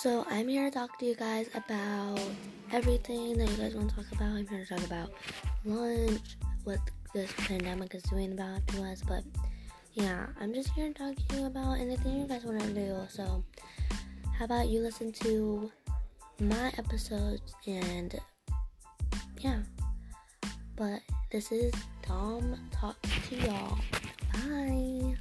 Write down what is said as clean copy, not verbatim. So I'm here to talk to you guys about everything that you guys want to talk about. I'm here to talk about lunch, what this pandemic is doing about to us, but yeah, I'm just here to talk to you about anything you guys want to do. So how about you listen to my episodes, and yeah, but this is Dom Talk to Y'all. Bye.